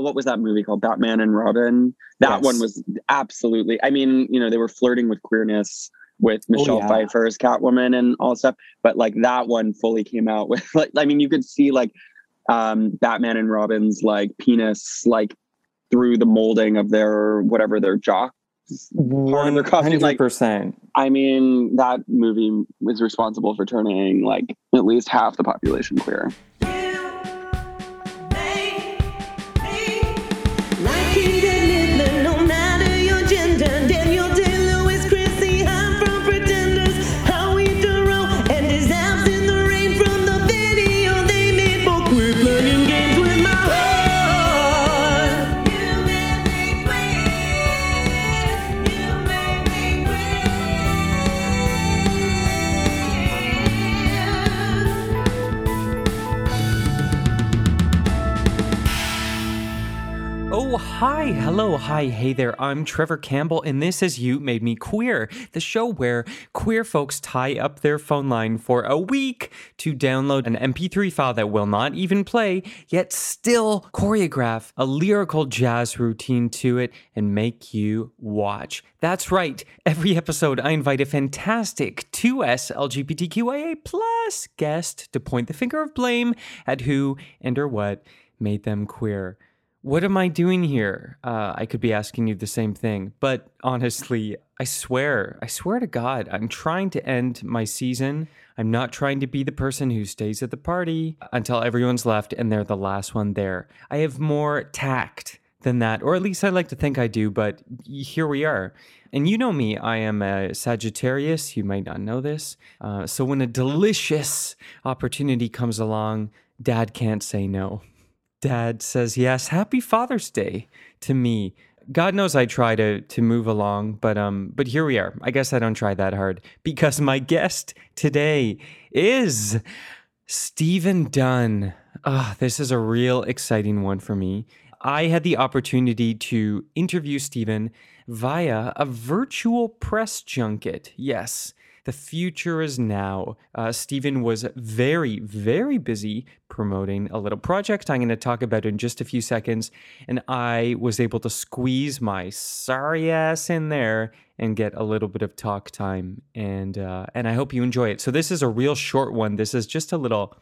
what was that movie called? Batman and Robin. That one was absolutely, I mean, you know, they were flirting with queerness with Michelle Pfeiffer's Catwoman and all stuff. But like that one fully came out with, like, I mean, you could see like Batman and Robin's like penis, like through the molding of their, whatever their jock. 100%. I mean, that movie was responsible for turning like at least half the population queer. Hi, hello, hi, hey there, I'm Trevor Campbell, and this is You Made Me Queer, the show where queer folks tie up their phone line for a week to download an MP3 file that will not even play, yet still choreograph a lyrical jazz routine to it and make you watch. That's right, every episode I invite a fantastic 2S LGBTQIA plus guest to point the finger of blame at who and or what made them queer. What am I doing here? I could be asking you the same thing, but honestly, I swear to God, I'm trying to end my season. I'm not trying to be the person who stays at the party until everyone's left and they're the last one there. I have more tact than that, or at least I like to think I do, but here we are. And you know me, I am a Sagittarius. You might not know this. So when a delicious opportunity comes along, Dad can't say no. Dad says, yes, happy Father's Day to me. God knows I try to move along, but here we are. I guess I don't try that hard because my guest today is Stephen Dunn. This is a real exciting one for me. I had the opportunity to interview Stephen via a virtual press junket. Yes. The future is now. Stephen was very, very busy promoting a little project I'm going to talk about in just a few seconds, and I was able to squeeze my sorry ass in there and get a little bit of talk time, and I hope you enjoy it. So this is a real short one. This is just a little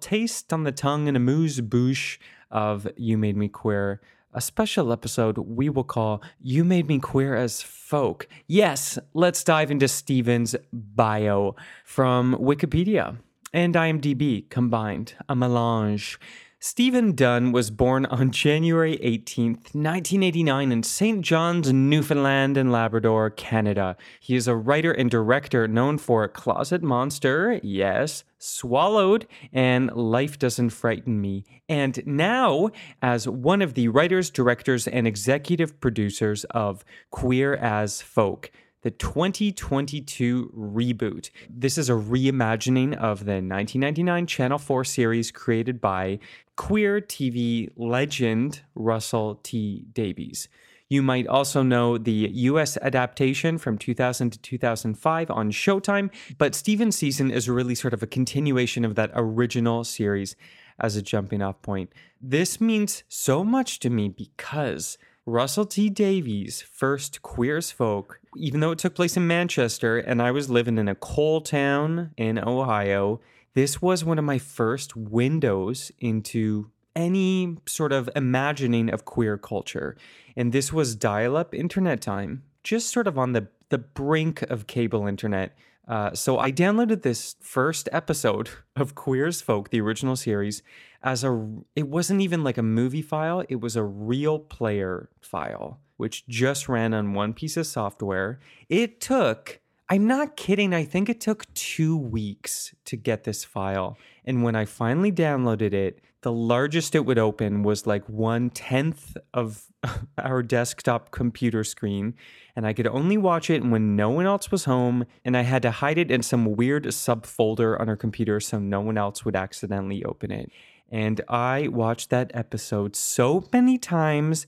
taste on the tongue and a amuse-bouche of You Made Me Queer, a special episode we will call You Made Me Queer as Folk. Yes, let's dive into Stephen's bio from Wikipedia and IMDb combined, a melange. Stephen Dunn was born on January 18th, 1989 in St. John's, Newfoundland and Labrador, Canada. He is a writer and director known for Closet Monster, yes, Swallowed, and Life Doesn't Frighten Me. And now, as one of the writers, directors, and executive producers of Queer as Folk, the 2022 reboot. This is a reimagining of the 1999 Channel 4 series created by queer TV legend Russell T. Davies. You might also know the U.S. adaptation from 2000 to 2005 on Showtime, but Stephen's season is really sort of a continuation of that original series as a jumping off point. This means so much to me because Russell T. Davies' first Queer as Folk, even though it took place in Manchester and I was living in a coal town in Ohio, this was one of my first windows into any sort of imagining of queer culture. And this was dial-up internet time, just sort of on the brink of cable internet. So I downloaded this first episode of Queer as Folk, the original series, it wasn't even like a movie file, it was a real player file, which just ran on one piece of software. It took, I'm not kidding, I think it took 2 weeks to get this file. And when I finally downloaded it, the largest it would open was like 1/10 of our desktop computer screen, and I could only watch it when no one else was home, and I had to hide it in some weird subfolder on our computer so no one else would accidentally open it. And I watched that episode so many times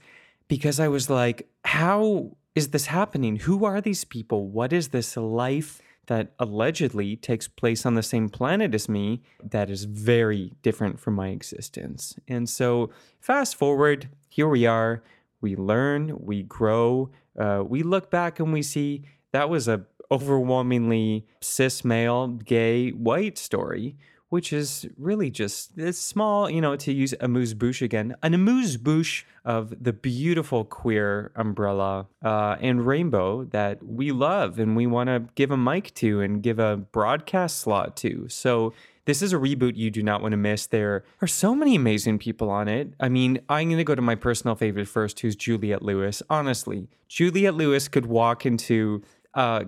because I was like, how is this happening? Who are these people? What is this life that allegedly takes place on the same planet as me that is very different from my existence. And so fast forward, here we are. We learn, we grow, we look back and we see that was a overwhelmingly cis male, gay, white story, which is really just this small, you know, to use amuse-bouche again, an amuse-bouche of the beautiful queer umbrella and rainbow that we love and we want to give a mic to and give a broadcast slot to. So this is a reboot you do not want to miss. There are so many amazing people on it. I mean, I'm going to go to my personal favorite first, who's Juliette Lewis. Honestly, Juliette Lewis could walk into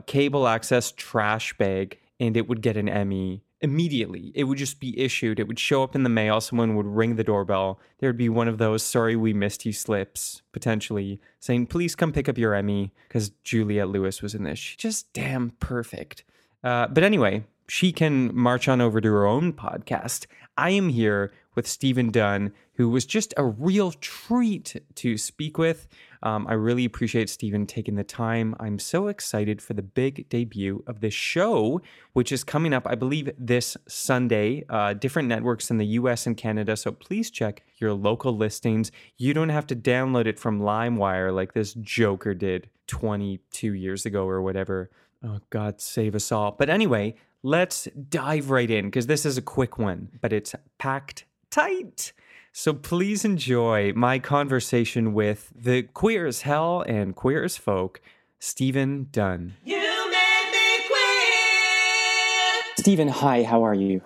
cable access trash bag and it would get an Emmy immediately. It would just be issued. It would show up in the mail. Someone would ring the doorbell. There'd be one of those sorry we missed you slips, potentially, saying, please come pick up your Emmy, because Juliette Lewis was in this. She's just damn perfect. But anyway, she can march on over to her own podcast. I am here with Stephen Dunn, who was just a real treat to speak with. I really appreciate Stephen taking the time. I'm so excited for the big debut of this show, which is coming up, I believe, this Sunday. Different networks in the US and Canada, so please check your local listings. You don't have to download it from LimeWire like this joker did 22 years ago or whatever. Oh, God save us all. But anyway, let's dive right in, because this is a quick one, but it's packed tight. So please enjoy my conversation with the queer as hell and queer as folk, Stephen Dunn. You made me queer! Stephen, hi, how are you?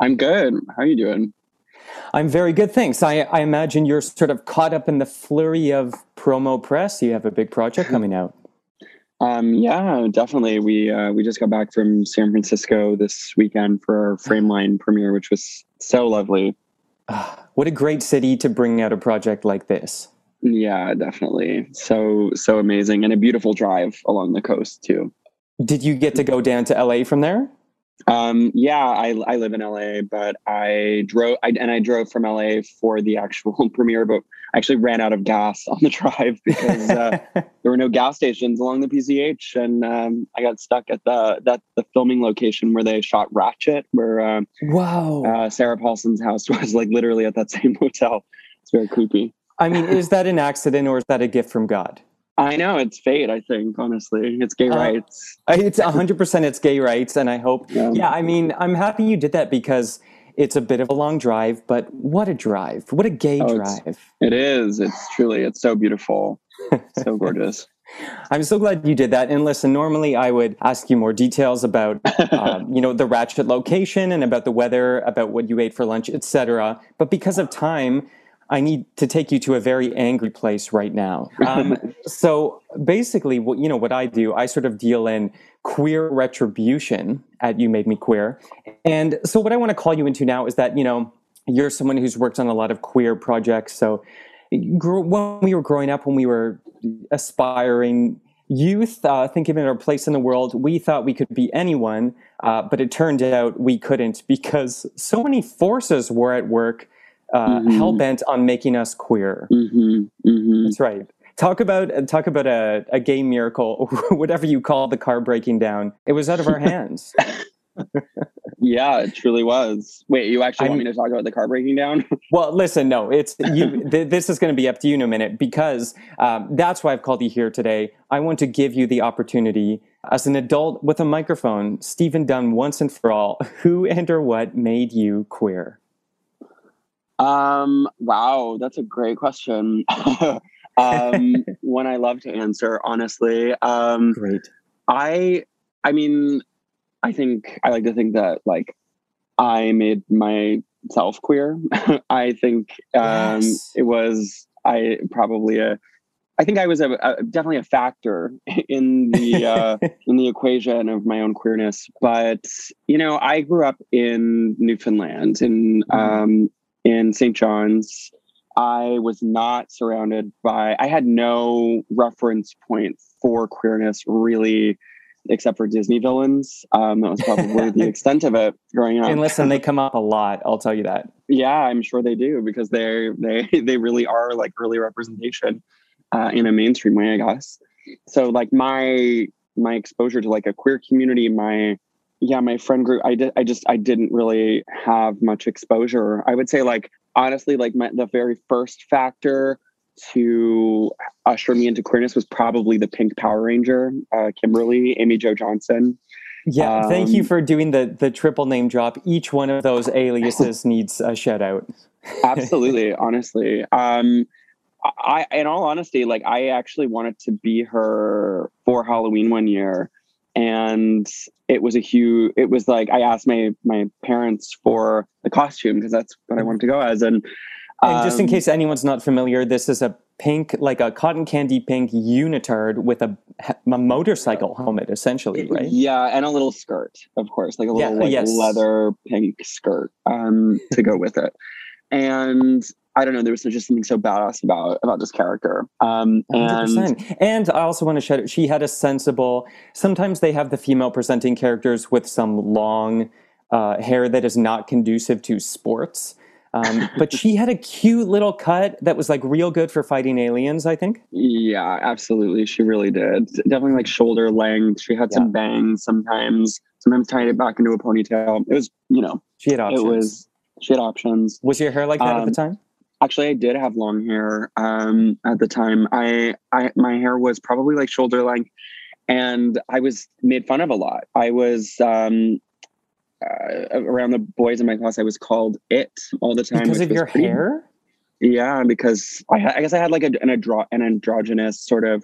I'm good. How are you doing? I'm very good, thanks. I imagine you're sort of caught up in the flurry of promo press. You have a big project coming out. Yeah, definitely. We just got back from San Francisco this weekend for our Frameline premiere, which was so lovely. What a great city to bring out a project like this. Yeah, definitely. So amazing. And a beautiful drive along the coast, too. Did you get to go down to LA from there? Yeah, I live in LA, but I drove from LA for the actual premiere, but I actually ran out of gas on the drive because there were no gas stations along the PCH, and I got stuck at the filming location where they shot Ratchet, where Sarah Paulson's house was, like, literally at that same hotel. It's very creepy. I mean, is that an accident or is that a gift from God? I know, it's fate, I think, honestly. It's gay rights. It's 100% it's gay rights, and I hope... Yeah, I mean, I'm happy you did that because it's a bit of a long drive, but what a drive. What a gay drive. It is. It's truly, it's so beautiful. So gorgeous. I'm so glad you did that. And listen, normally I would ask you more details about, the Ratchet location and about the weather, about what you ate for lunch, etc. But because of time... I need to take you to a very angry place right now. So basically, what I do, I sort of deal in queer retribution at You Made Me Queer. And so what I want to call you into now is that, you're someone who's worked on a lot of queer projects. So when we were growing up, when we were aspiring youth, thinking about our place in the world, we thought we could be anyone, but it turned out we couldn't because so many forces were at work hell-bent on making us queer. Mm-hmm. Mm-hmm. That's right. Talk about a gay miracle, or whatever you call the car breaking down. It was out of our hands. Yeah, it truly was. Wait, you actually want me to talk about the car breaking down? Well, listen, no, it's you. This is going to be up to you in a minute because that's why I've called you here today. I want to give you the opportunity as an adult with a microphone, Stephen Dunn, once and for all, who and or what made you queer? Wow, that's a great question. One I love to answer, honestly. Great. I like to think that, like, I made myself queer. I think yes. I was definitely a factor in the in the equation of my own queerness. But I grew up in Newfoundland in St. John's. I was not surrounded by... I had no reference point for queerness, really, except for Disney villains. That was probably the extent of it growing up. And listen, they come up a lot, I'll tell you that. Yeah, I'm sure they do, because they really are, like, early representation in a mainstream way, I guess. So, like, my my exposure to like a queer community, my friend group, I didn't really have much exposure. I would say like, honestly, like the very first factor to usher me into queerness was probably the pink Power Ranger, Kimberly, Amy Jo Johnson. Yeah, thank you for doing the triple name drop. Each one of those aliases needs a shout out. Absolutely, honestly. I, in all honesty, like I actually wanted to be her for Halloween one year. And it was like, I asked my parents for the costume because that's what I wanted to go as. And just in case anyone's not familiar, this is a pink, like a cotton candy pink unitard with a motorcycle helmet, essentially, right? Yeah, and a little skirt, of course, like a little leather pink skirt to go with it. And I don't know, there was just something so badass about this character. And I also want to shout out, she had a sensible, sometimes they have the female presenting characters with some long hair that is not conducive to sports. But she had a cute little cut that was like real good for fighting aliens, I think. Yeah, absolutely. She really did. Definitely like shoulder length. She had some bangs sometimes tying it back into a ponytail. It was, she had options. She had options. Was your hair like that at the time? Actually, I did have long hair at the time. My hair was probably like shoulder length, and I was made fun of a lot. I was around the boys in my class. I was called it all the time because of your hair. Yeah, because I guess I had like an androgynous sort of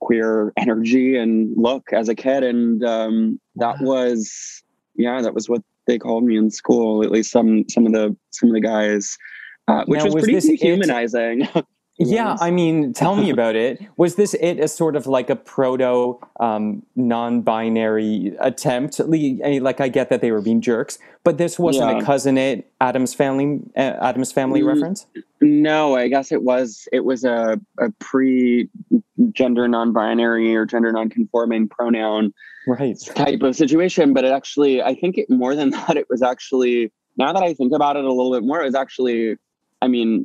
queer energy and look as a kid, and that was what they called me in school. At least some of the guys. Which was pretty dehumanizing. Yeah, I mean, tell me about it. Was this it as sort of like a proto non-binary attempt? Like, I get that they were being jerks, but this wasn't a Cousin It, Adam's Family reference? No, I guess it was. It was a pre-gender non-binary or gender non-conforming pronoun type of situation. But it actually, I think more than that, it was actually, now that I think about it a little bit more, it was actually... I mean,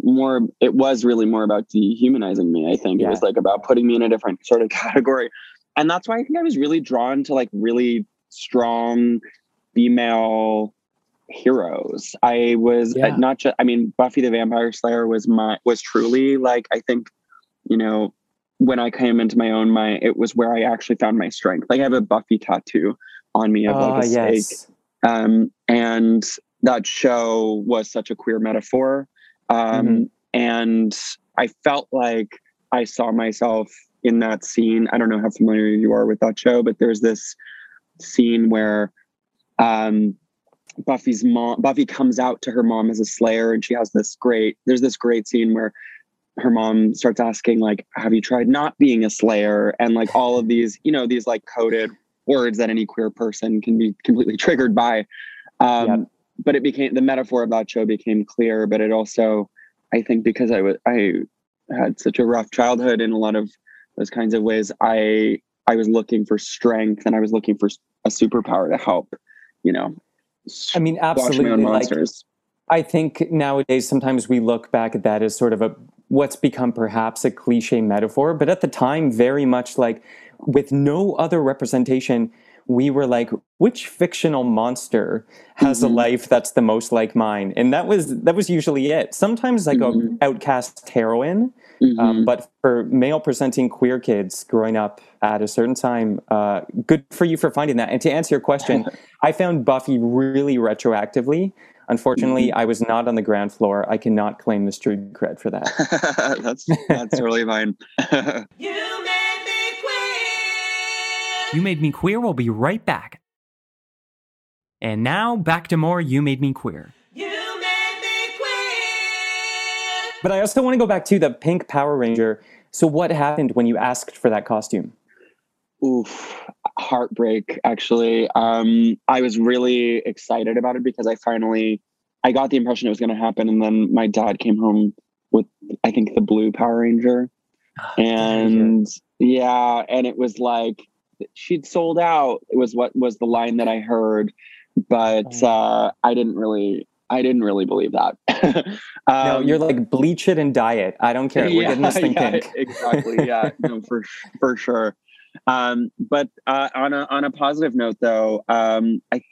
it was really more about dehumanizing me, I think. Yeah. It was like about putting me in a different sort of category. And that's why I think I was really drawn to like really strong female heroes. I was not just, I mean, Buffy the Vampire Slayer was truly like, I think, when I came into my own mind, it was where I actually found my strength. Like I have a Buffy tattoo on me of like a snake. And that show was such a queer metaphor. And I felt like I saw myself in that scene. I don't know how familiar you are with that show, but there's this scene where Buffy comes out to her mom as a slayer, and she has this great scene where her mom starts asking, like, have you tried not being a slayer? And like all of these, these like coded words that any queer person can be completely triggered by. But it became, the metaphor of that show became clear, but it also, I think because I had such a rough childhood in a lot of those kinds of ways, I was looking for strength, and I was looking for a superpower to help, I mean, absolutely. Watch my own monsters. Like, I think nowadays, sometimes we look back at that as sort of what's become perhaps a cliche metaphor, but at the time, very much like with no other representation, we were like, which fictional monster has a life that's the most like mine? And that was usually it. Sometimes like a outcast heroine, but for male presenting queer kids growing up at a certain time, good for you for finding that. And to answer your question, I found Buffy really retroactively. Unfortunately, I was not on the ground floor. I cannot claim the street cred for that. That's really fine. You Made Me Queer will be right back. And now, back to more You Made Me Queer. You made me queer! But I also want to go back to the pink Power Ranger. So what happened when you asked for that costume? Oof, heartbreak, actually. I was really excited about it because I got the impression it was going to happen. And then my dad came home with, I think, the blue Power Ranger. And it was like, she'd sold out. It was what was the line that I heard, but I didn't really believe that. No, you're like, bleach it and dye it. I don't care. We're getting this thing pink. Exactly. Yeah, no, for sure. But on a positive note, though, I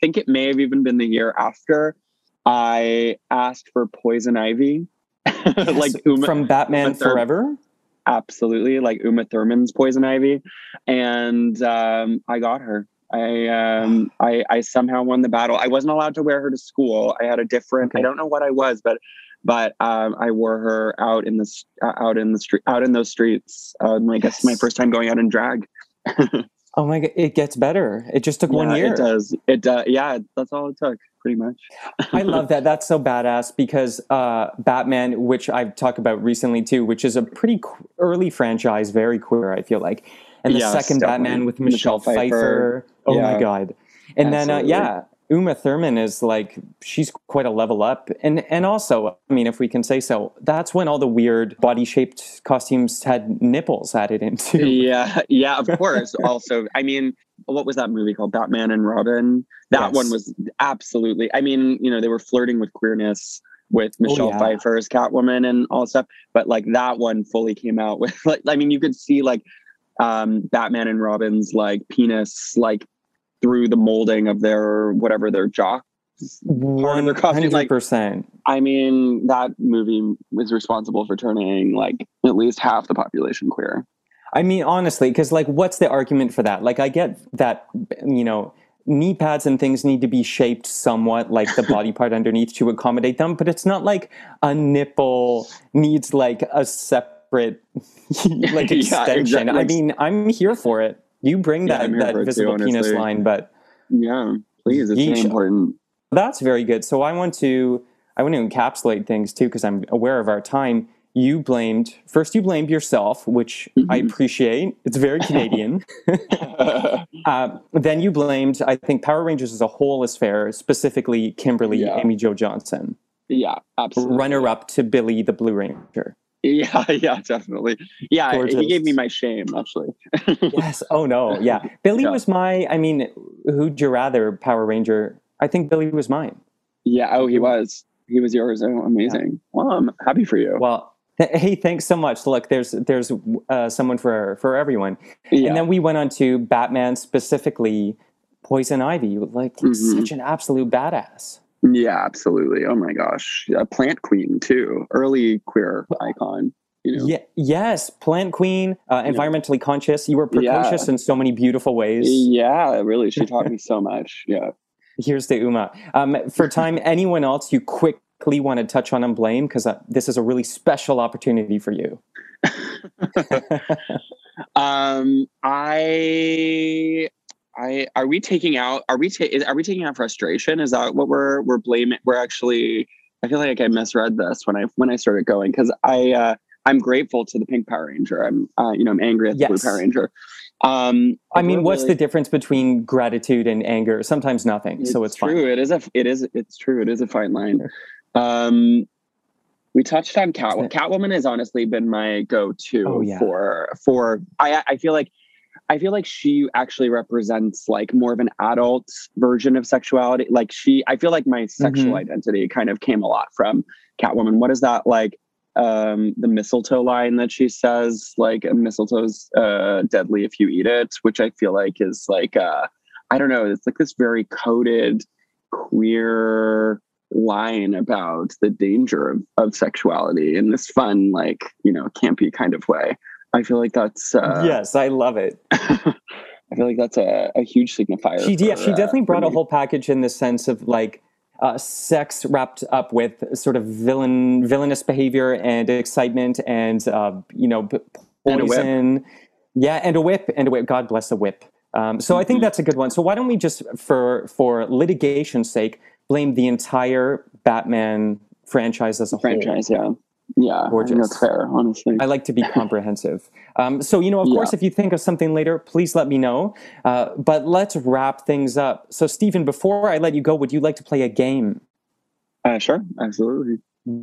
think it may have even been the year after I asked for Poison Ivy, yes, like from Batman Forever. Absolutely, like Uma Thurman's Poison Ivy, and I got her. I somehow won the battle. I wasn't allowed to wear her to school. I had a different. Okay. I don't know what I was, but I wore her out in those streets. I guess my first time going out in drag. Oh my God! It gets better. It just took 1 year. It does. It does. Yeah, that's all it took, pretty much. I love that. That's so badass because Batman, which I've talked about recently too, which is a pretty early franchise, very queer, I feel like. And the second Batman with Michelle Pfeiffer. Oh yeah. My God! And absolutely. Then Uma Thurman is like, she's quite a level up. And also, I mean, if we can say so, that's when all the weird body-shaped costumes had nipples added into. Yeah, of course. Also, I mean, what was that movie called? Batman and Robin. That one was absolutely, I mean, you know, they were flirting with queerness with Michelle Pfeiffer's Catwoman and all stuff. But like that one fully came out with, like, I mean, you could see like Batman and Robin's like penis, like, through the molding of their, whatever, their jocks. 100%. Like, I mean, that movie was responsible for turning like at least half the population queer. I mean, honestly, because like, what's the argument for that? Like, I get that, you know, knee pads and things need to be shaped somewhat like the body part underneath to accommodate them. But it's not like a nipple needs like a separate like extension. Yeah, exactly. I mean, I'm here for it. You bring that visible penis line, but yeah, please, it's so important. That's very good. So I want to encapsulate things too, because I'm aware of our time. You blamed yourself, which I appreciate. It's very Canadian. Then you blamed, I think, Power Rangers as a whole is fair, specifically Kimberly, Amy Jo Johnson. Yeah, absolutely. Runner up to Billy the Blue Ranger. Yeah, definitely. Yeah, gorgeous. He gave me my shame, actually. Yes. Oh, no. Yeah. Billy was my, I mean, who'd you rather, Power Ranger? I think Billy was mine. Yeah. Oh, he was. He was yours. Oh, amazing. Yeah. Well, I'm happy for you. Well, hey, thanks so much. Look, there's someone for everyone. Yeah. And then we went on to Batman, specifically Poison Ivy. Like, such an absolute badass. Yeah, absolutely. Oh my gosh. Yeah, Plant Queen too. Early queer icon. You know? Yeah. Yes. Plant Queen, environmentally conscious. You were precocious in so many beautiful ways. Yeah, really. She taught me so much. Yeah. Here's the Uma. For time, anyone else you quickly want to touch on and blame? Because this is a really special opportunity for you. Are we taking out frustration? Is that what we're blaming? We're actually, I feel like I misread this when I started going, because I'm grateful to the pink Power Ranger. I'm angry at the blue Power Ranger. I mean, what's the difference between gratitude and anger? Sometimes nothing. So it's true. Fine. It's true. It is a fine line. We touched on Catwoman. Catwoman has honestly been my go-to for I feel like she actually represents like more of an adult version of sexuality. Like I feel like my sexual identity kind of came a lot from Catwoman. What is that? Like the mistletoe line that she says, like, a mistletoe's deadly if you eat it, which I feel like is like, I don't know. It's like this very coded queer line about the danger of sexuality in this fun, like, you know, campy kind of way. I feel like that's... yes, I love it. I feel like that's a huge signifier. She definitely brought a whole package in the sense of like sex wrapped up with sort of villainous behavior and excitement and, poison. And a whip. Yeah, and a whip. God bless the whip. So I think that's a good one. So why don't we just, for litigation's sake, blame the entire Batman franchise as a whole. Yeah, gorgeous. I think that's fair, honestly. I like to be comprehensive. So, you know, of course, if you think of something later, please let me know. But let's wrap things up. So, Stephen, before I let you go, would you like to play a game? Sure, absolutely.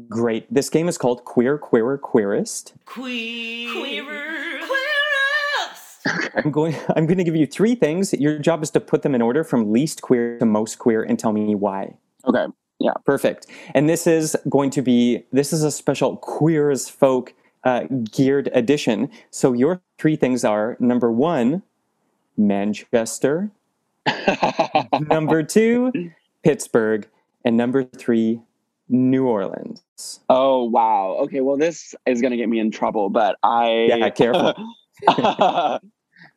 Great. This game is called Queer, Queerer, Queerest. Queerer, Queerest! Okay. I'm going to give you three things. Your job is to put them in order from least queer to most queer and tell me why. Okay. Yeah, perfect. And this is a special Queer as Folk geared edition. So your three things are: number one, Manchester. Number 2, Pittsburgh. And number 3, New Orleans. Oh, wow. Okay, well, this is going to get me in trouble, but Yeah, careful.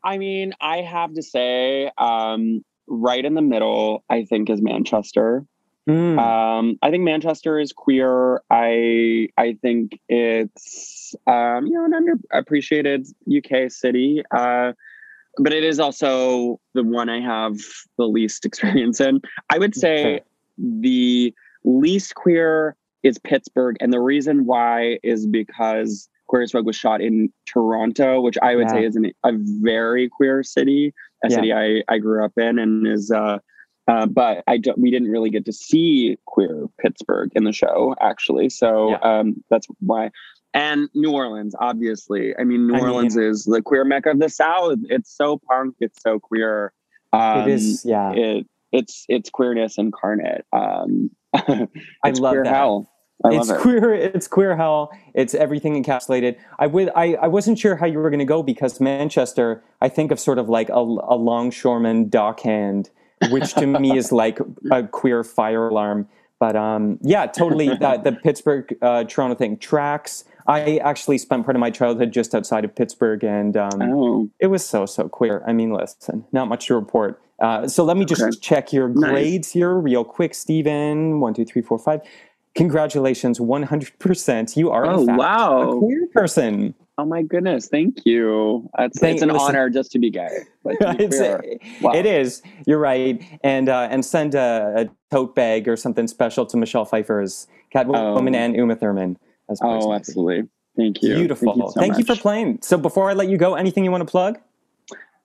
I mean, I have to say, right in the middle, I think, is Manchester. Mm. I think Manchester is queer. I think it's, an underappreciated UK city. But it is also the one I have the least experience in. I would say the least queer is Pittsburgh. And the reason why is because Queer as Folk was shot in Toronto, which I would say is a very queer city, city I grew up in and is... but we didn't really get to see queer Pittsburgh in the show, actually. So that's why. And New Orleans, obviously. I mean, New Orleans is the queer mecca of the South. It's so punk. It's so queer. It is, yeah. It's queerness incarnate. I love queer that. Hell. It's queer. It's queer hell. It's everything encapsulated. I wasn't sure how you were going to go because Manchester, I think of sort of like a longshoreman dockhand. Which to me is like a queer fire alarm. But totally the Pittsburgh, Toronto thing tracks. I actually spent part of my childhood just outside of Pittsburgh and it was so queer. I mean, listen, not much to report. So let me just check your grades here real quick, Stephen. 1, 2, 3, 4, 5. Congratulations, 100%. You are a queer person. Oh my goodness! Thank you. It's an honor just to be gay. Like, to be queer. It is. You're right. And send a tote bag or something special to Michelle Pfeiffer as Catwoman and Uma Thurman. As absolutely. Thank you. Beautiful. Thank you for playing. So before I let you go, anything you want to plug?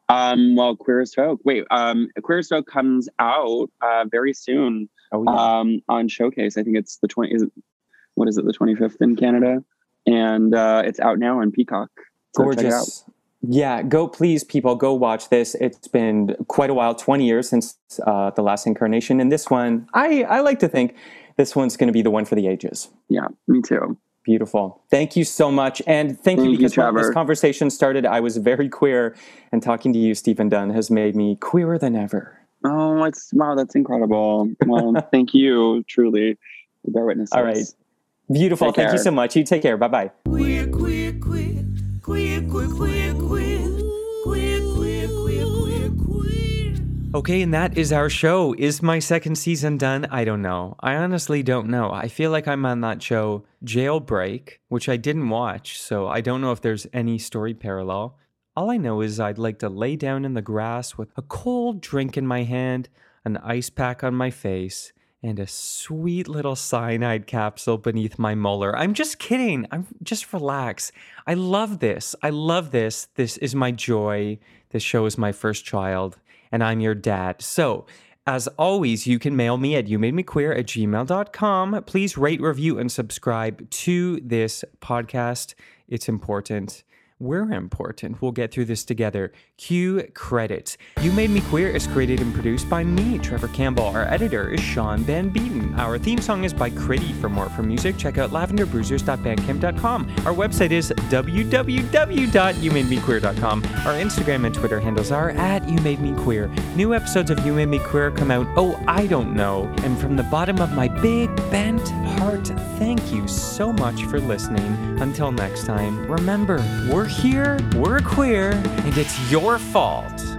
Queer as Folk. Wait. Queer as Folk comes out very soon. Oh, yeah. On Showcase. I think it's the 25th in Canada. And it's out now on Peacock. So gorgeous. Check it out. Yeah, go please, people. Go watch this. It's been quite a while, 20 years since the last incarnation. And this one, I like to think this one's going to be the one for the ages. Yeah, me too. Beautiful. Thank you so much. And thank you because when this conversation started, I was very queer. And talking to you, Stephen Dunn, has made me queerer than ever. Oh, that's incredible. Well, thank you, truly. Bear witness. All right. Beautiful. Thank you so much. You take care. Bye-bye. Queer, queer, queer. Queer, queer, queer, queer. Queer, queer, queer, queer, queer. Okay, and that is our show. Is my second season done? I don't know. I honestly don't know. I feel like I'm on that show Jailbreak, which I didn't watch, so I don't know if there's any story parallel. All I know is I'd like to lay down in the grass with a cold drink in my hand, an ice pack on my face, and a sweet little cyanide capsule beneath my molar. I'm just kidding. I'm just relax. I love this. I love this. This is my joy. This show is my first child, and I'm your dad. So, as always, you can mail me at youmademequeer@gmail.com. Please rate, review, and subscribe to this podcast. It's important. We're important. We'll get through this together. Cue credits. You Made Me Queer is created and produced by me, Trevor Campbell. Our editor is Sean Van Beaton. Our theme song is by Critty. For more from music, check out lavenderbruisers.bandcamp.com. Our website is www.youmademequeer.com. Our Instagram and Twitter handles are @YouMadeMeQueer. New episodes of You Made Me Queer come out, I don't know. And from the bottom of my big bent heart, thank you so much for listening. Until next time, remember, we're here, we're queer, and it's your fault.